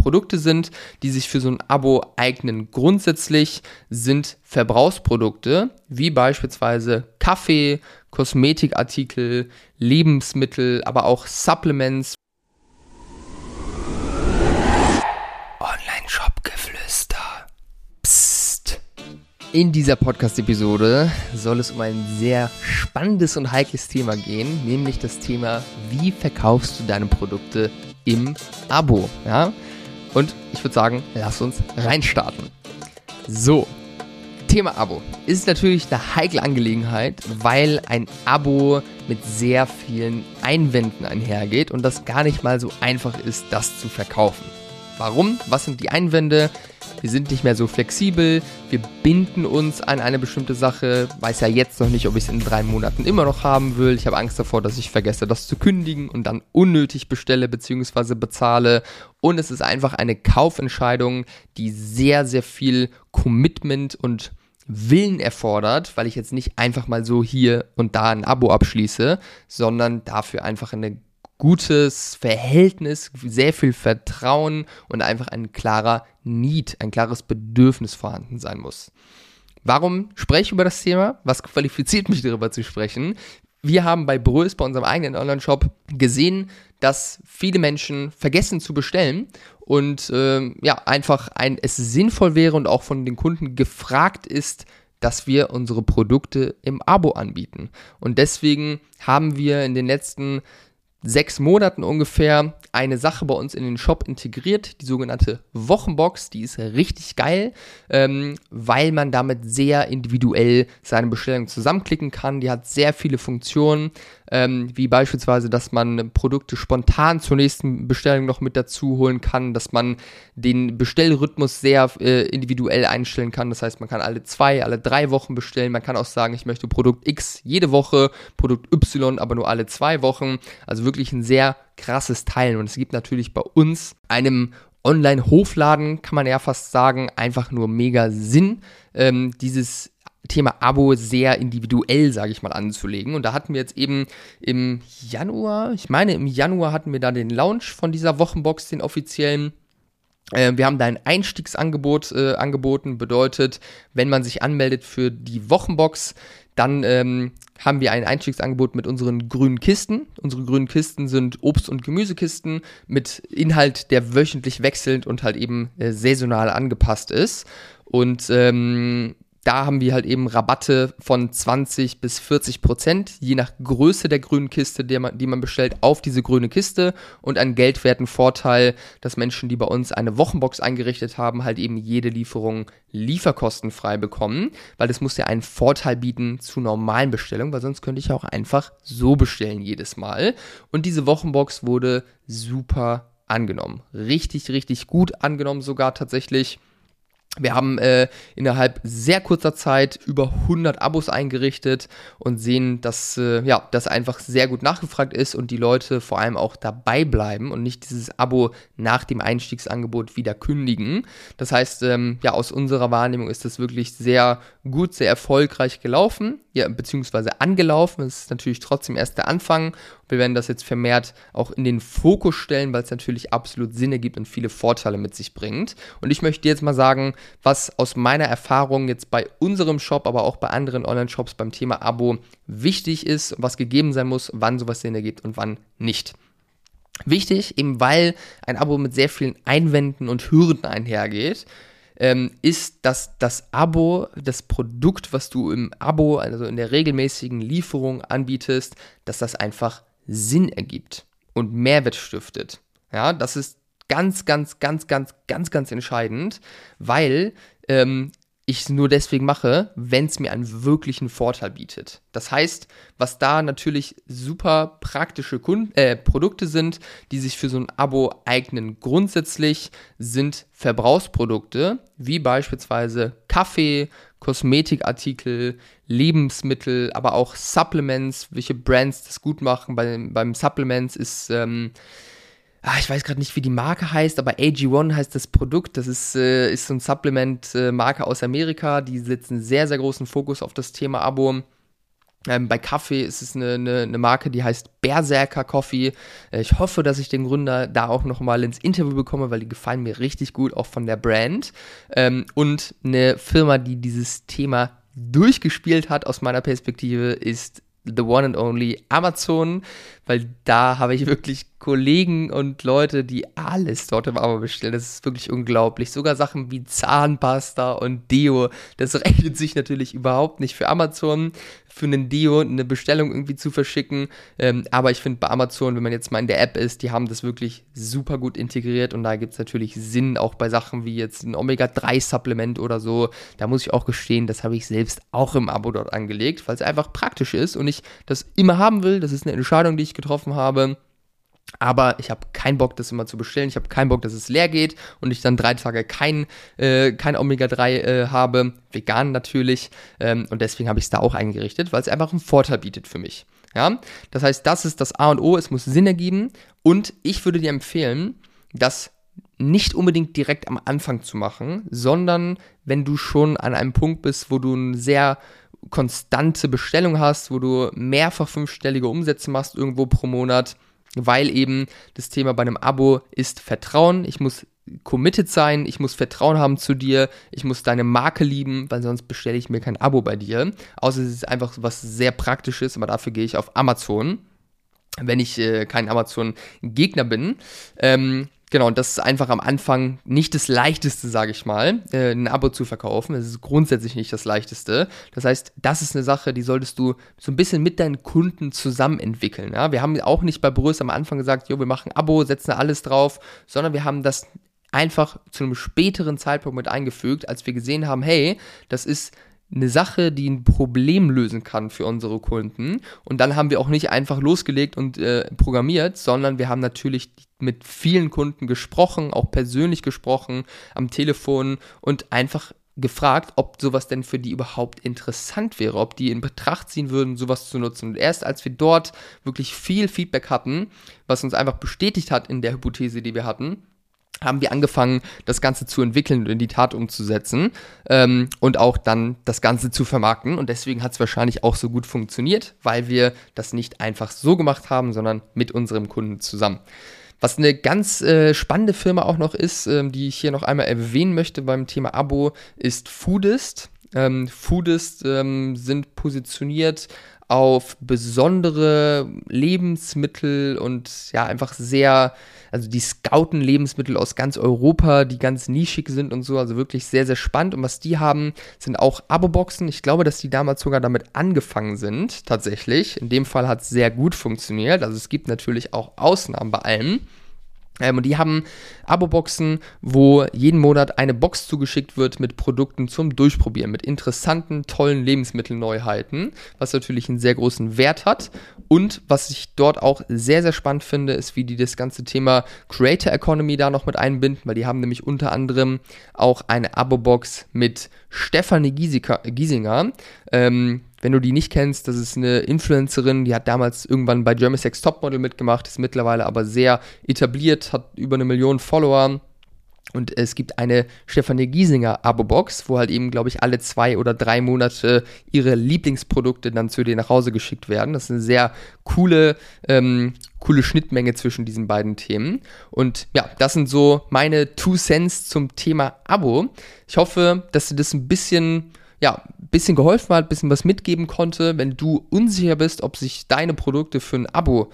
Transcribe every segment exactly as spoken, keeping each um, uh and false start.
Produkte sind, die sich für so ein Abo eignen. Grundsätzlich sind Verbrauchsprodukte wie beispielsweise Kaffee, Kosmetikartikel, Lebensmittel, aber auch Supplements. Online-Shop-Geflüster. Psst. In dieser Podcast-Episode soll es um ein sehr spannendes und heikles Thema gehen, nämlich das Thema, wie verkaufst du deine Produkte im Abo? Ja? Und ich würde sagen, lass uns reinstarten. So, Thema Abo ist natürlich eine heikle Angelegenheit, weil ein Abo mit sehr vielen Einwänden einhergeht und das gar nicht mal so einfach ist, das zu verkaufen. Warum? Was sind die Einwände? Wir sind nicht mehr so flexibel, wir binden uns an eine bestimmte Sache, weiß ja jetzt noch nicht, ob ich es in drei Monaten immer noch haben will, ich habe Angst davor, dass ich vergesse, das zu kündigen und dann unnötig bestelle bzw. bezahle und es ist einfach eine Kaufentscheidung, die sehr, sehr viel Commitment und Willen erfordert, weil ich jetzt nicht einfach mal so hier und da ein Abo abschließe, sondern dafür einfach eine gutes Verhältnis, sehr viel Vertrauen und einfach ein klarer Need, ein klares Bedürfnis vorhanden sein muss. Warum spreche ich über das Thema? Was qualifiziert mich, darüber zu sprechen? Wir haben bei Brös, bei unserem eigenen Online-Shop, gesehen, dass viele Menschen vergessen zu bestellen und äh, ja einfach ein, es sinnvoll wäre und auch von den Kunden gefragt ist, dass wir unsere Produkte im Abo anbieten. Und deswegen haben wir in den letzten sechs Monaten ungefähr eine Sache bei uns in den Shop integriert, die sogenannte Wochenbox, die ist richtig geil, ähm, weil man damit sehr individuell seine Bestellung zusammenklicken kann, die hat sehr viele Funktionen, ähm, wie beispielsweise, dass man Produkte spontan zur nächsten Bestellung noch mit dazu holen kann, dass man den Bestellrhythmus sehr äh, individuell einstellen kann, das heißt, man kann alle zwei, alle drei Wochen bestellen, man kann auch sagen, ich möchte Produkt X jede Woche, Produkt Y aber nur alle zwei Wochen, also wirklich wirklich ein sehr krasses Teilen und es gibt natürlich bei uns, einem Online-Hofladen, kann man ja fast sagen, einfach nur mega Sinn, ähm, dieses Thema Abo sehr individuell, sage ich mal, anzulegen und da hatten wir jetzt eben im Januar, ich meine im Januar hatten wir da den Launch von dieser Wochenbox, den offiziellen. Wir haben da ein Einstiegsangebot äh, angeboten, bedeutet, wenn man sich anmeldet für die Wochenbox, dann ähm, haben wir ein Einstiegsangebot mit unseren grünen Kisten. Unsere grünen Kisten sind Obst- und Gemüsekisten mit Inhalt, der wöchentlich wechselnd und halt eben äh, saisonal angepasst ist. Und ähm, da haben wir halt eben Rabatte von zwanzig bis vierzig Prozent, je nach Größe der grünen Kiste, die man, die man bestellt, auf diese grüne Kiste und einen geldwerten Vorteil, dass Menschen, die bei uns eine Wochenbox eingerichtet haben, halt eben jede Lieferung lieferkostenfrei bekommen, weil das muss ja einen Vorteil bieten zu normalen Bestellungen, weil sonst könnte ich auch einfach so bestellen jedes Mal. Und diese Wochenbox wurde super angenommen, richtig, richtig gut angenommen sogar tatsächlich. Wir haben äh, innerhalb sehr kurzer Zeit über hundert Abos eingerichtet und sehen, dass äh, ja, das einfach sehr gut nachgefragt ist und die Leute vor allem auch dabei bleiben und nicht dieses Abo nach dem Einstiegsangebot wieder kündigen. Das heißt, ähm, ja, aus unserer Wahrnehmung ist das wirklich sehr gut, sehr erfolgreich gelaufen, ja, beziehungsweise angelaufen. Das ist natürlich trotzdem erst der Anfang. Wir werden das jetzt vermehrt auch in den Fokus stellen, weil es natürlich absolut Sinn ergibt und viele Vorteile mit sich bringt. Und ich möchte jetzt mal sagen, was aus meiner Erfahrung jetzt bei unserem Shop, aber auch bei anderen Online-Shops beim Thema Abo wichtig ist, was gegeben sein muss, wann sowas Sinn ergibt und wann nicht. Wichtig, eben weil ein Abo mit sehr vielen Einwänden und Hürden einhergeht, ist, dass das Abo, das Produkt, was du im Abo, also in der regelmäßigen Lieferung anbietest, dass das einfach Sinn ergibt und Mehrwert stiftet. Ja, das ist ganz, ganz, ganz, ganz, ganz, ganz entscheidend, weil ähm, ich es nur deswegen mache, wenn es mir einen wirklichen Vorteil bietet. Das heißt, was da natürlich super praktische Kunden, äh, Produkte sind, die sich für so ein Abo eignen, grundsätzlich sind Verbrauchsprodukte, wie beispielsweise Kaffee, Kosmetikartikel, Lebensmittel, aber auch Supplements, welche Brands das gut machen. Bei, beim Supplements ist, ähm, ach, ich weiß gerade nicht, wie die Marke heißt, aber A G eins heißt das Produkt. Das ist, äh, ist so ein Supplement-Marke aus Amerika. Die setzen sehr, sehr großen Fokus auf das Thema Abo. Ähm, bei Kaffee ist es eine, eine, eine Marke, die heißt Berserker Coffee. Äh, ich hoffe, dass ich den Gründer da auch nochmal ins Interview bekomme, weil die gefallen mir richtig gut, auch von der Brand. Ähm, und eine Firma, die dieses Thema durchgespielt hat, aus meiner Perspektive, ist the one and only Amazon, weil da habe ich wirklich Kollegen und Leute, die alles dort im Amazon bestellen. Das ist wirklich unglaublich. Sogar Sachen wie Zahnpasta und Deo, das rechnet sich natürlich überhaupt nicht für Amazon, für einen Deo eine Bestellung irgendwie zu verschicken. Ähm, aber ich finde bei Amazon, wenn man jetzt mal in der App ist, die haben das wirklich super gut integriert und da gibt es natürlich Sinn, auch bei Sachen wie jetzt ein Omega drei Supplement oder so. Da muss ich auch gestehen, das habe ich selbst auch im Abo dort angelegt, weil es einfach praktisch ist und ich das immer haben will. Das ist eine Entscheidung, die ich getroffen habe. Aber ich habe keinen Bock, das immer zu bestellen. Ich habe keinen Bock, dass es leer geht und ich dann drei Tage kein, äh, kein Omega drei äh, habe. Vegan natürlich. Ähm, und deswegen habe ich es da auch eingerichtet, weil es einfach einen Vorteil bietet für mich. Ja? Das heißt, das ist das A und O. Es muss Sinn ergeben. Und ich würde dir empfehlen, das nicht unbedingt direkt am Anfang zu machen, sondern wenn du schon an einem Punkt bist, wo du ein sehr konstante Bestellung hast, wo du mehrfach fünfstellige Umsätze machst irgendwo pro Monat, weil eben das Thema bei einem Abo ist Vertrauen. Ich muss committed sein, ich muss Vertrauen haben zu dir, ich muss deine Marke lieben, weil sonst bestelle ich mir kein Abo bei dir. Außer es ist einfach was sehr Praktisches, aber dafür gehe ich auf Amazon, wenn ich äh, kein Amazon-Gegner bin. Ähm, Genau, und das ist einfach am Anfang nicht das Leichteste, sage ich mal, äh, ein Abo zu verkaufen. Das ist grundsätzlich nicht das Leichteste. Das heißt, das ist eine Sache, die solltest du so ein bisschen mit deinen Kunden zusammen entwickeln. Ja? Wir haben auch nicht bei Brös am Anfang gesagt, jo, wir machen ein Abo, setzen alles drauf, sondern wir haben das einfach zu einem späteren Zeitpunkt mit eingefügt, als wir gesehen haben, hey, das ist eine Sache, die ein Problem lösen kann für unsere Kunden. Und dann haben wir auch nicht einfach losgelegt und äh, programmiert, sondern wir haben natürlich mit vielen Kunden gesprochen, auch persönlich gesprochen, am Telefon und einfach gefragt, ob sowas denn für die überhaupt interessant wäre, ob die in Betracht ziehen würden, sowas zu nutzen. Und erst als wir dort wirklich viel Feedback hatten, was uns einfach bestätigt hat in der Hypothese, die wir hatten, haben wir angefangen, das Ganze zu entwickeln und in die Tat umzusetzen ähm, und auch dann das Ganze zu vermarkten. Und deswegen hat es wahrscheinlich auch so gut funktioniert, weil wir das nicht einfach so gemacht haben, sondern mit unserem Kunden zusammen. Was eine ganz äh, spannende Firma auch noch ist, ähm, die ich hier noch einmal erwähnen möchte beim Thema Abo, ist Foodist. Ähm, Foodist ähm, sind positioniert auf besondere Lebensmittel und ja einfach sehr, also die scouten Lebensmittel aus ganz Europa, die ganz nischig sind und so, also wirklich sehr, sehr spannend. Und was die haben, sind auch Abo-Boxen. Ich glaube, dass die damals sogar damit angefangen sind, tatsächlich. In dem Fall hat es sehr gut funktioniert. Also es gibt natürlich auch Ausnahmen bei allem. Ähm, und die haben Abo-Boxen, wo jeden Monat eine Box zugeschickt wird mit Produkten zum Durchprobieren, mit interessanten, tollen Lebensmittelneuheiten, was natürlich einen sehr großen Wert hat. Und was ich dort auch sehr, sehr spannend finde, ist, wie die das ganze Thema Creator Economy da noch mit einbinden, weil die haben nämlich unter anderem auch eine Abo-Box mit Stefanie Giesinger. Ähm, Wenn du die nicht kennst, das ist eine Influencerin, die hat damals irgendwann bei Germany's Next Topmodel mitgemacht, ist mittlerweile aber sehr etabliert, hat über eine Million Follower. Und es gibt eine Stefanie Giesinger Abo-Box, wo halt eben, glaube ich, alle zwei oder drei Monate ihre Lieblingsprodukte dann zu dir nach Hause geschickt werden. Das ist eine sehr coole, ähm, coole Schnittmenge zwischen diesen beiden Themen. Und ja, das sind so meine Two Cents zum Thema Abo. Ich hoffe, dass du das ein bisschen... ja, ein bisschen geholfen hat, ein bisschen was mitgeben konnte. Wenn du unsicher bist, ob sich deine Produkte für ein Abo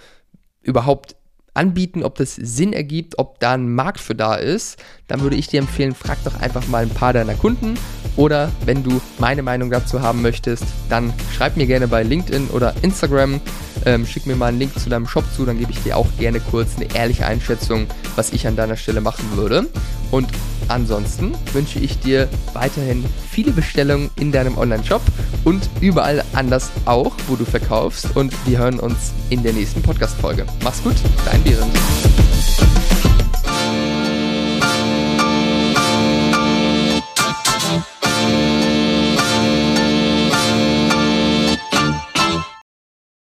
überhaupt anbieten, ob das Sinn ergibt, ob da ein Markt für da ist, dann würde ich dir empfehlen, frag doch einfach mal ein paar deiner Kunden. Oder wenn du meine Meinung dazu haben möchtest, dann schreib mir gerne bei LinkedIn oder Instagram. Ähm, schick mir mal einen Link zu deinem Shop zu, dann gebe ich dir auch gerne kurz eine ehrliche Einschätzung, was ich an deiner Stelle machen würde. Und ansonsten wünsche ich dir weiterhin viele Bestellungen in deinem Online-Shop und überall anders auch, wo du verkaufst. Und wir hören uns in der nächsten Podcast-Folge. Mach's gut, dein Berend.